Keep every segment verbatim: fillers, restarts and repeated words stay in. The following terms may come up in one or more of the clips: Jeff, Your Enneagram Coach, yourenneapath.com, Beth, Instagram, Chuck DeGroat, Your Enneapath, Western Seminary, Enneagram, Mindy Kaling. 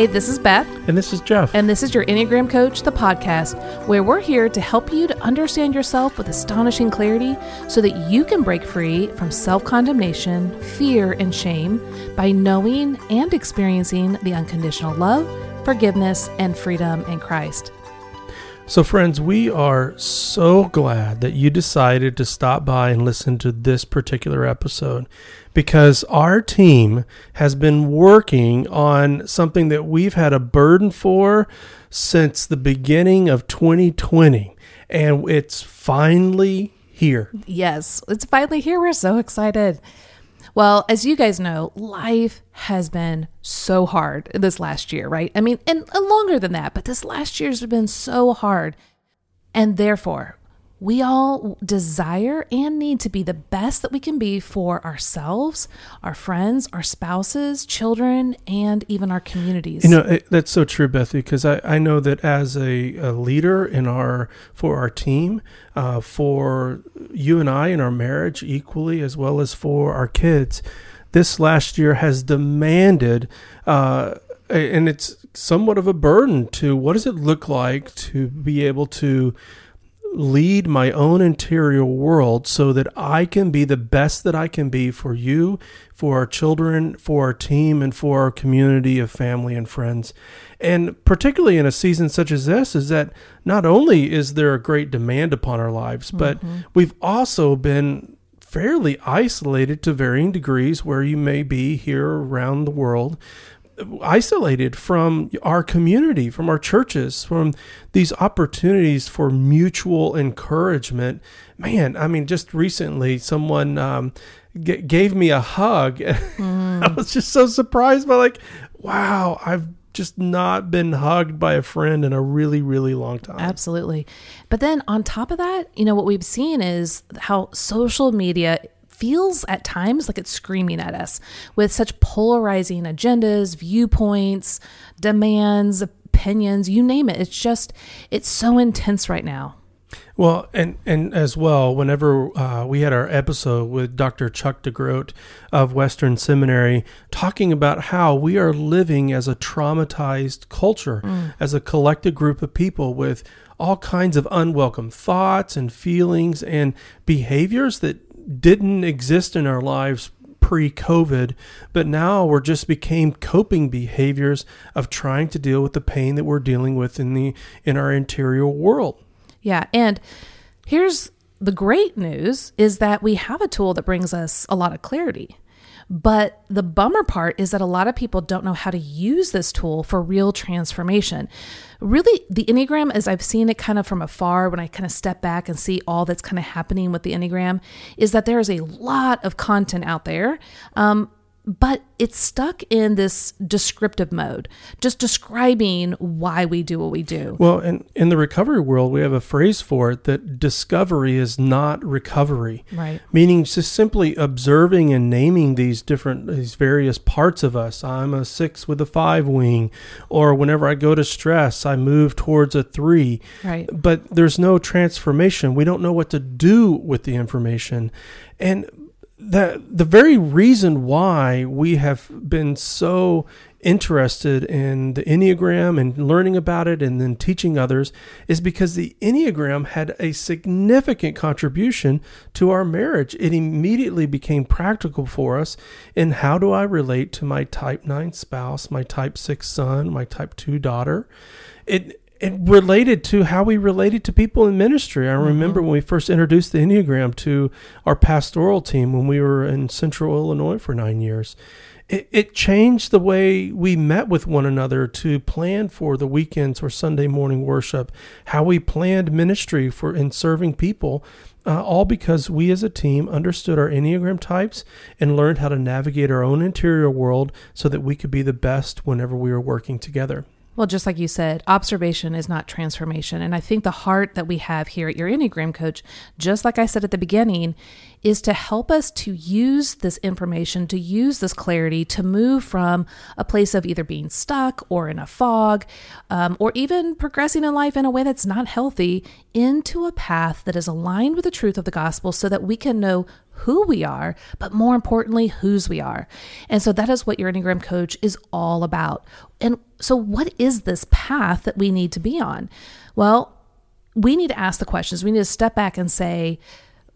Hey, this is Beth. And this is Jeff. And this is Your Enneagram Coach, the podcast, where we're here to help you to understand yourself with astonishing clarity so that you can break free from self-condemnation, fear, and shame by knowing and experiencing the unconditional love, forgiveness, and freedom in Christ. So friends, we are so glad that you decided to stop by and listen to this particular episode, because our team has been working on something that we've had a burden for since the beginning of twenty twenty, and it's finally here. Yes, it's finally here. We're so excited. Well, as you guys know, life has been so hard this last year, right? I mean, and longer than that, but this last year's been so hard. And therefore, we all desire and need to be the best that we can be for ourselves, our friends, our spouses, children, and even our communities. You know, it, that's so true, Beth, because I, I know that as a, a leader in our for our team, uh, for you and I in our marriage equally, as well as for our kids, this last year has demanded, uh, and it's somewhat of a burden to what does it look like to be able to lead my own interior world so that I can be the best that I can be for you, for our children, for our team, and for our community of family and friends. And particularly in a season such as this, is that not only is there a great demand upon our lives, but mm-hmm. we've also been fairly isolated to varying degrees, where you may be here around the world, isolated from our community, from our churches, from these opportunities for mutual encouragement. Man, I mean, just recently someone um, g- gave me a hug. Mm. I was just so surprised by, like, wow, I've just not been hugged by a friend in a really, really long time. Absolutely. But then on top of that, you know, what we've seen is how social media feels at times like it's screaming at us with such polarizing agendas, viewpoints, demands, opinions, you name it. It's just, it's so intense right now. Well, and, and as well, whenever uh, we had our episode with Doctor Chuck DeGroat of Western Seminary, talking about how we are living as a traumatized culture, mm. as a collective group of people with all kinds of unwelcome thoughts and feelings and behaviors that didn't exist in our lives pre-COVID, but now we're just became coping behaviors of trying to deal with the pain that we're dealing with in the in our interior world. Yeah, and here's the great news is that we have a tool that brings us a lot of clarity. But the bummer part is that a lot of people don't know how to use this tool for real transformation. Really, the Enneagram, as I've seen it kind of from afar, when I kind of step back and see all that's kind of happening with the Enneagram, is that there is a lot of content out there, um, but it's stuck in this descriptive mode, just describing why we do what we do. Well, and in, in the recovery world, we have a phrase for it that discovery is not recovery. Right. Meaning just simply observing and naming these different, these various parts of us. I'm a six with a five wing, or whenever I go to stress, I move towards a three. Right. But there's no transformation. We don't know what to do with the information. And The, the very reason why we have been so interested in the Enneagram and learning about it and then teaching others is because the Enneagram had a significant contribution to our marriage. It immediately became practical for us in how do I relate to my type nine spouse, my type six son, my type two daughter. It It related to how we related to people in ministry. I remember mm-hmm. when we first introduced the Enneagram to our pastoral team when we were in Central Illinois for nine years. It, it changed the way we met with one another to plan for the weekends or Sunday morning worship, how we planned ministry for in serving people, uh, all because we as a team understood our Enneagram types and learned how to navigate our own interior world so that we could be the best whenever we were working together. Well, just like you said, observation is not transformation. And I think the heart that we have here at Your Enneagram Coach, just like I said at the beginning, is to help us to use this information, to use this clarity, to move from a place of either being stuck or in a fog, um, or even progressing in life in a way that's not healthy, into a path that is aligned with the truth of the gospel so that we can know who we are, but more importantly, whose we are. And so that is what Your Enneagram Coach is all about. And so what is this path that we need to be on? Well, we need to ask the questions. We need to step back and say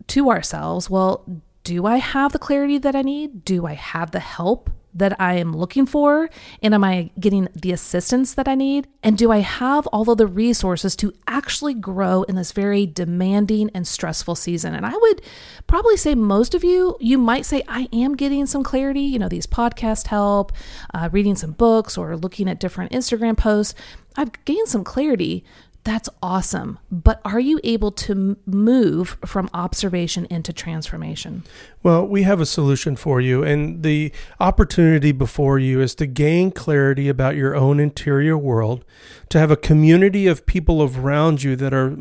to ourselves, well, do I have the clarity that I need? Do I have the help that I am looking for? And am I getting the assistance that I need? And do I have all of the resources to actually grow in this very demanding and stressful season? And I would probably say most of you, you might say, I am getting some clarity, you know, these podcast help, uh, reading some books or looking at different Instagram posts. I've gained some clarity. That's awesome. But are you able to move from observation into transformation? Well, we have a solution for you. And the opportunity before you is to gain clarity about your own interior world, to have a community of people around you that are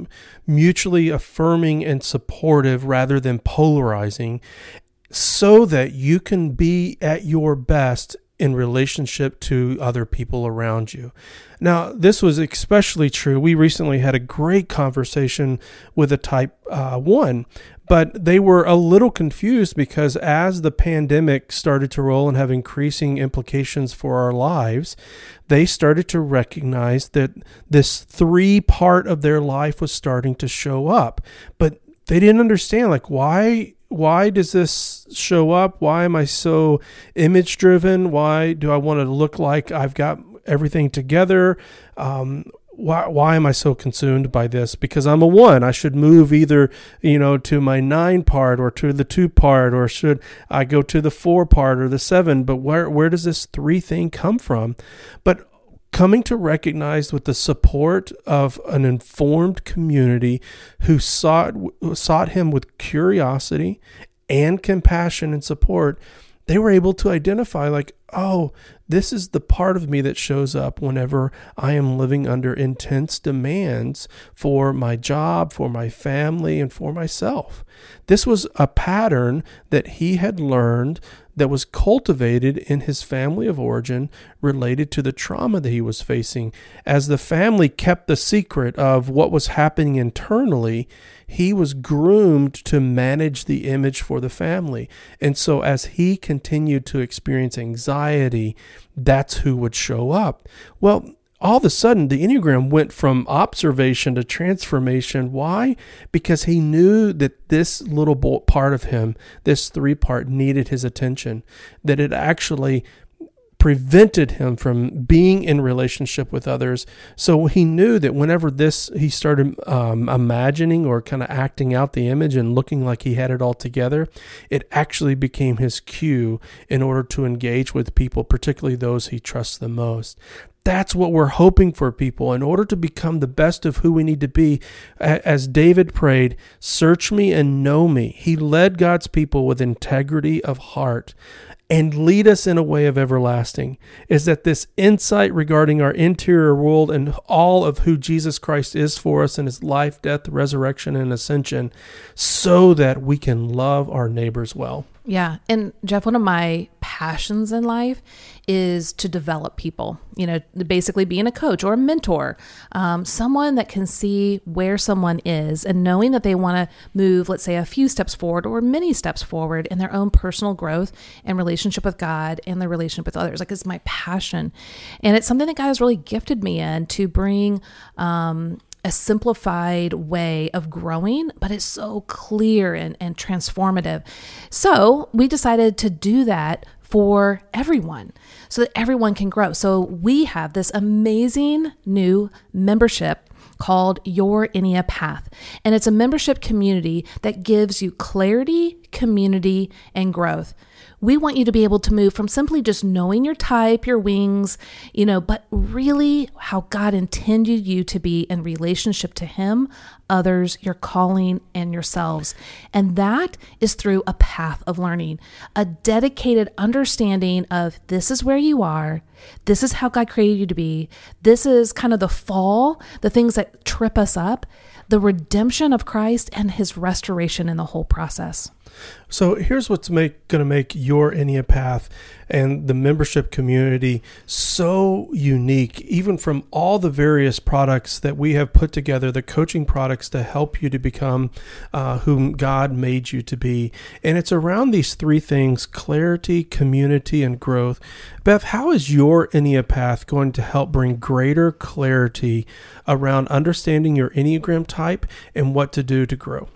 mutually affirming and supportive rather than polarizing, so that you can be at your best in relationship to other people around you. Now, this was especially true. We recently had a great conversation with a type uh, one, but they were a little confused because as the pandemic started to roll and have increasing implications for our lives, they started to recognize that this three part of their life was starting to show up, but they didn't understand, like, why Why does this show up? Why am I so image driven? Why do I want to look like I've got everything together? Um, why, why am I so consumed by this? Because I'm a one. I should move either, you know, to my nine part or to the two part, or should I go to the four part or the seven? But where, where does this three thing come from? But coming to recognize with the support of an informed community who sought sought him with curiosity and compassion and support, they were able to identify, like, oh, this is the part of me that shows up whenever I am living under intense demands for my job, for my family, and for myself. This was a pattern that he had learned that was cultivated in his family of origin related to the trauma that he was facing. As the family kept the secret of what was happening internally, he was groomed to manage the image for the family. And so as he continued to experience anxiety, that's who would show up. Well, all of a sudden, the Enneagram went from observation to transformation. Why? Because he knew that this little part of him, this three part, needed his attention, that it actually prevented him from being in relationship with others. So he knew that whenever this, he started um, imagining or kind of acting out the image and looking like he had it all together, it actually became his cue in order to engage with people, particularly those he trusts the most. That's what we're hoping for, people. In order to become the best of who we need to be, as David prayed, search me and know me. He led God's people with integrity of heart and lead us in a way of everlasting. Is that this insight regarding our interior world and all of who Jesus Christ is for us in his life, death, resurrection, and ascension, so that we can love our neighbors well. Yeah. And Jeff, one of my passions in life is to develop people, you know, basically being a coach or a mentor, um, someone that can see where someone is and knowing that they want to move, let's say, a few steps forward or many steps forward in their own personal growth and relationship with God and their relationship with others. Like, it's my passion. And it's something that God has really gifted me in to bring, um, a simplified way of growing, but it's so clear and, and transformative. So we decided to do that for everyone so that everyone can grow. So we have this amazing new membership called Your Enneapath. And it's a membership community that gives you clarity, community, and growth. We want you to be able to move from simply just knowing your type, your wings, you know, but really how God intended you to be in relationship to him, others, your calling, and yourselves. And that is through a path of learning, a dedicated understanding of this is where you are, this is how God created you to be, this is kind of the fall, the things that trip us up, the redemption of Christ and his restoration in the whole process. So here's what's make, gonna make Your Enneapath and the membership community so unique, even from all the various products that we have put together, the coaching products to help you to become uh, whom God made you to be. And it's around these three things: clarity, community, and growth. Beth, how is Your Enneapath going to help bring greater clarity around understanding your Enneagram type and what to do to grow?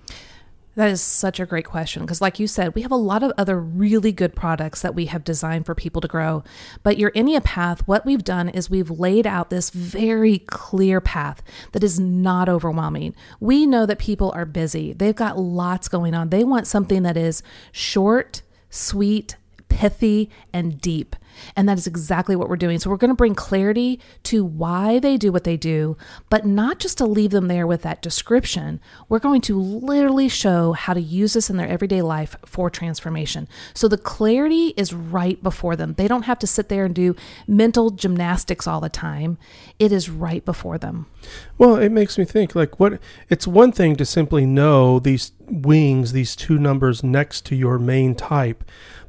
That is such a great question, because like you said, we have a lot of other really good products that we have designed for people to grow. But Your Enneapath, what we've done is we've laid out this very clear path that is not overwhelming. We know that people are busy. They've got lots going on. They want something that is short, sweet, pithy, and deep. And that is exactly what we're doing. So we're going to bring clarity to why they do what they do, but not just to leave them there with that description. We're going to literally show how to use this in their everyday life for transformation. So the clarity is right before them. They don't have to sit there and do mental gymnastics all the time. It is right before them. Well, it makes me think, like, what it's one thing to simply know these wings, these two numbers next to your main type.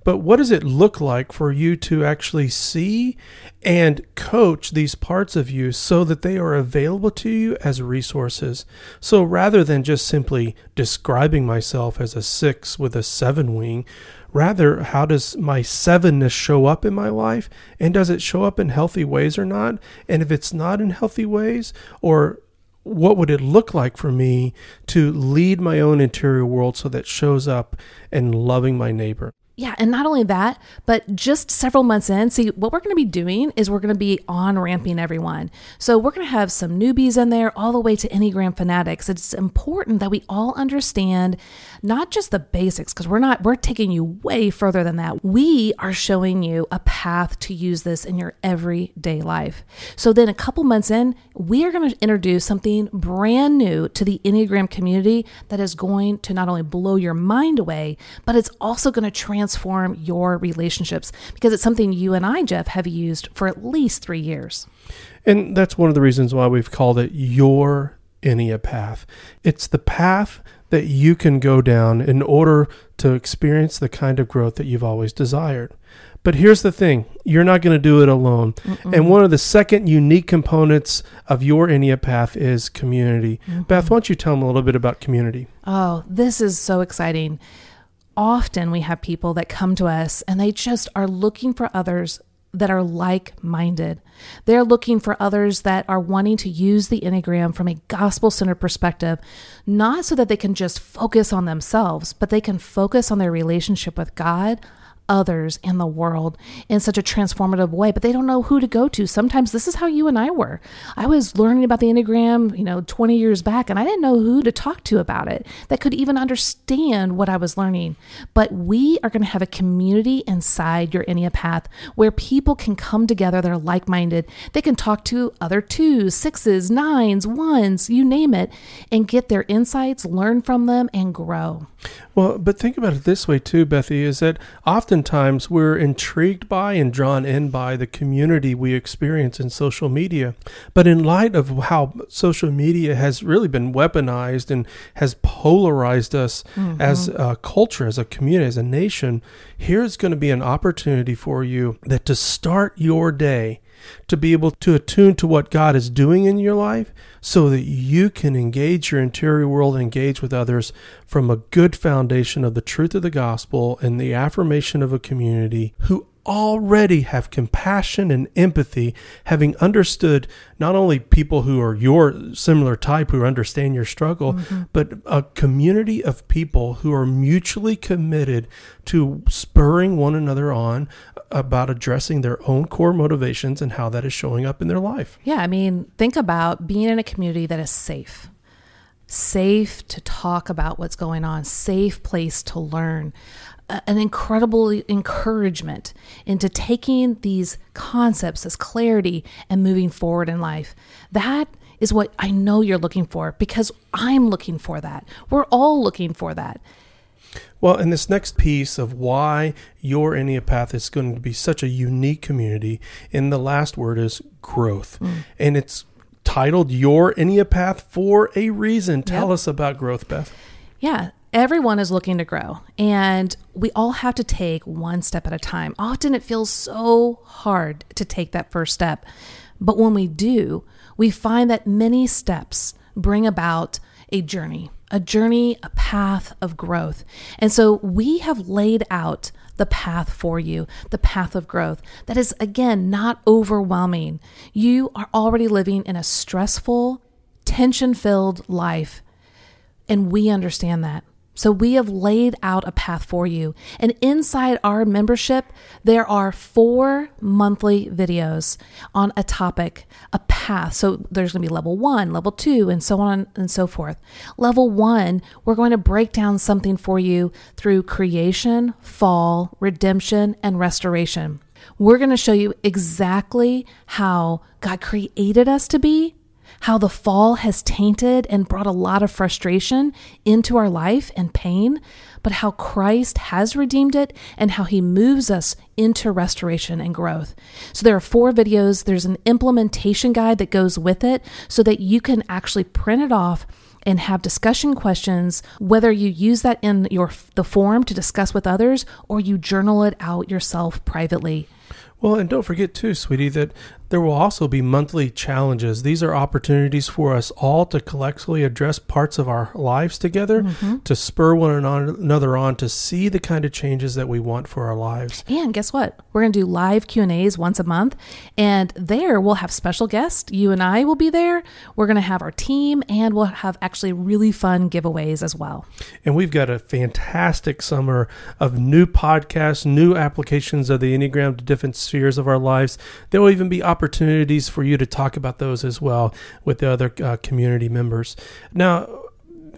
But what does it look like for you to actually see and coach these parts of you so that they are available to you as resources? So rather than just simply describing myself as a six with a seven wing, rather, how does my sevenness show up in my life? And does it show up in healthy ways or not? And if it's not in healthy ways, or what would it look like for me to lead my own interior world so that shows up in loving my neighbor? Yeah, and not only that, but just several months in, see, what we're going to be doing is we're going to be on-ramping everyone. So we're going to have some newbies in there all the way to Enneagram fanatics. It's important that we all understand not just the basics, because we're not, we're taking you way further than that. We are showing you a path to use this in your everyday life. So then a couple months in, we are going to introduce something brand new to the Enneagram community that is going to not only blow your mind away, but it's also going to transform Transform your relationships, because it's something you and I, Jeff, have used for at least three years. And that's one of the reasons why we've called it Your Enneapath. It's the path that you can go down in order to experience the kind of growth that you've always desired. But here's the thing, you're not going to do it alone. Mm-mm. And one of the second unique components of Your Enneapath is community. Mm-hmm. Beth, why don't you tell them a little bit about community? Oh, this is so exciting. Often we have people that come to us and they just are looking for others that are like-minded. They're looking for others that are wanting to use the Enneagram from a gospel-centered perspective, not so that they can just focus on themselves, but they can focus on their relationship with God, others, and the world in such a transformative way, but they don't know who to go to. Sometimes this is how you and I were. I was learning about the Enneagram, you know, twenty years back, and I didn't know who to talk to about it that could even understand what I was learning. But we are going to have a community inside Your Enneapath where people can come together that are like-minded. They can talk to other twos, sixes, nines, ones, you name it, and get their insights, learn from them, and grow. Well, but think about it this way too, Bethy, is that often Times we're intrigued by and drawn in by the community we experience in social media. But in light of how social media has really been weaponized and has polarized us mm-hmm. as a culture, as a community, as a nation, here's going to be an opportunity for you that to start your day, to be able to attune to what God is doing in your life so that you can engage your interior world, engage with others from a good foundation of the truth of the gospel and the affirmation of a community who already have compassion and empathy, having understood not only people who are your similar type, who understand your struggle, mm-hmm. but a community of people who are mutually committed to spurring one another on about addressing their own core motivations and how that is showing up in their life. Yeah, I mean, think about being in a community that is safe. Safe to talk about what's going on, safe place to learn, an incredible encouragement into taking these concepts as clarity and moving forward in life. That is what I know you're looking for, because I'm looking for that. We're all looking for that. Well, and this next piece of why Your Enneapath is going to be such a unique community, and the last word is growth. Mm. And it's titled Your Enneapath for a reason. Tell yep. us about growth, Beth. Yeah. Everyone is looking to grow, and we all have to take one step at a time. Often it feels so hard to take that first step, but when we do, we find that many steps bring about a journey, a journey, a path of growth. And so we have laid out the path for you, the path of growth that is, again, not overwhelming. You are already living in a stressful, tension-filled life, and we understand that. So we have laid out a path for you. And inside our membership, there are four monthly videos on a topic, a path. So there's going to be level one, level two, and so on and so forth. Level one, we're going to break down something for you through creation, fall, redemption, and restoration. We're going to show you exactly how God created us to be, how the fall has tainted and brought a lot of frustration into our life and pain, but how Christ has redeemed it and how he moves us into restoration and growth. So there are four videos. There's an implementation guide that goes with it so that you can actually print it off and have discussion questions, whether you use that in your the form to discuss with others or you journal it out yourself privately. Well, and don't forget too, sweetie, that there will also be monthly challenges. These are opportunities for us all to collectively address parts of our lives together, mm-hmm. to spur one another on to see the kind of changes that we want for our lives. And guess what? We're going to do live Q and A's once a month, and there we'll have special guests. You and I will be there. We're going to have our team, and we'll have actually really fun giveaways as well. And we've got a fantastic summer of new podcasts, new applications of the Enneagram to different spheres of our lives. There will even be opportunities for you to talk about those as well with the other uh, community members. Now,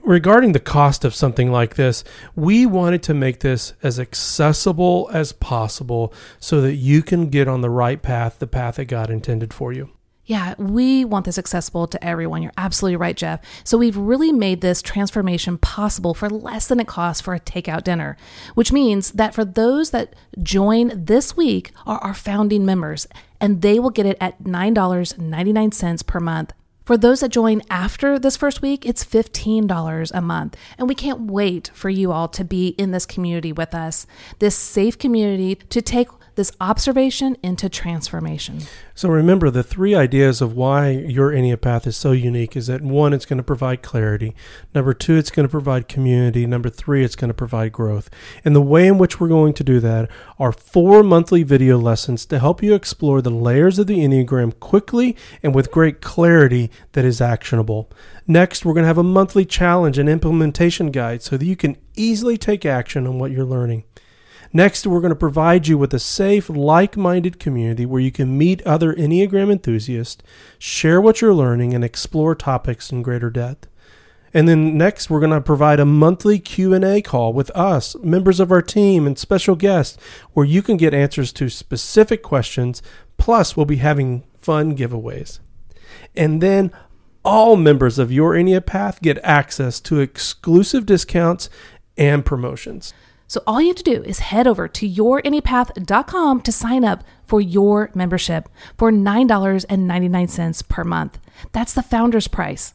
regarding the cost of something like this, we wanted to make this as accessible as possible so that you can get on the right path, the path that God intended for you. Yeah, we want this accessible to everyone. You're absolutely right, Jeff. So we've really made this transformation possible for less than it costs for a takeout dinner, which means that for those that join this week are our founding members, and they will get it at nine dollars and ninety-nine cents per month. For those that join after this first week, it's fifteen dollars a month. And we can't wait for you all to be in this community with us, this safe community to take this observation into transformation. So remember, the three ideas of why Your Enneapath is so unique is that one, it's going to provide clarity. Number two, it's going to provide community. Number three, it's going to provide growth. And the way in which we're going to do that are four monthly video lessons to help you explore the layers of the Enneagram quickly and with great clarity that is actionable. Next, we're going to have a monthly challenge and implementation guide so that you can easily take action on what you're learning. Next, we're going to provide you with a safe, like-minded community where you can meet other Enneagram enthusiasts, share what you're learning, and explore topics in greater depth. And then next, we're going to provide a monthly Q and A call with us, members of our team, and special guests where you can get answers to specific questions, plus we'll be having fun giveaways. And then all members of Your Enneapath get access to exclusive discounts and promotions. So all you have to do is head over to your enneapath dot com to sign up for your membership for nine dollars and ninety-nine cents per month. That's the founder's price.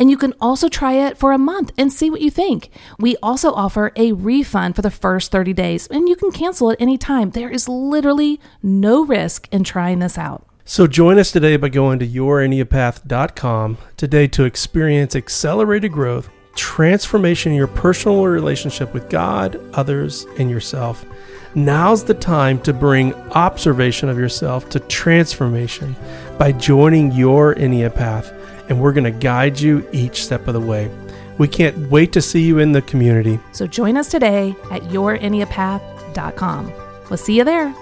And you can also try it for a month and see what you think. We also offer a refund for the first thirty days, and you can cancel at any time. There is literally no risk in trying this out. So join us today by going to your enneapath dot com today to experience accelerated growth, transformation in your personal relationship with God, others, and yourself. Now's the time to bring observation of yourself to transformation by joining Your Enneapath, and we're going to guide you each step of the way. We can't wait to see you in the community. So join us today at your enneapath dot com. We'll see you there.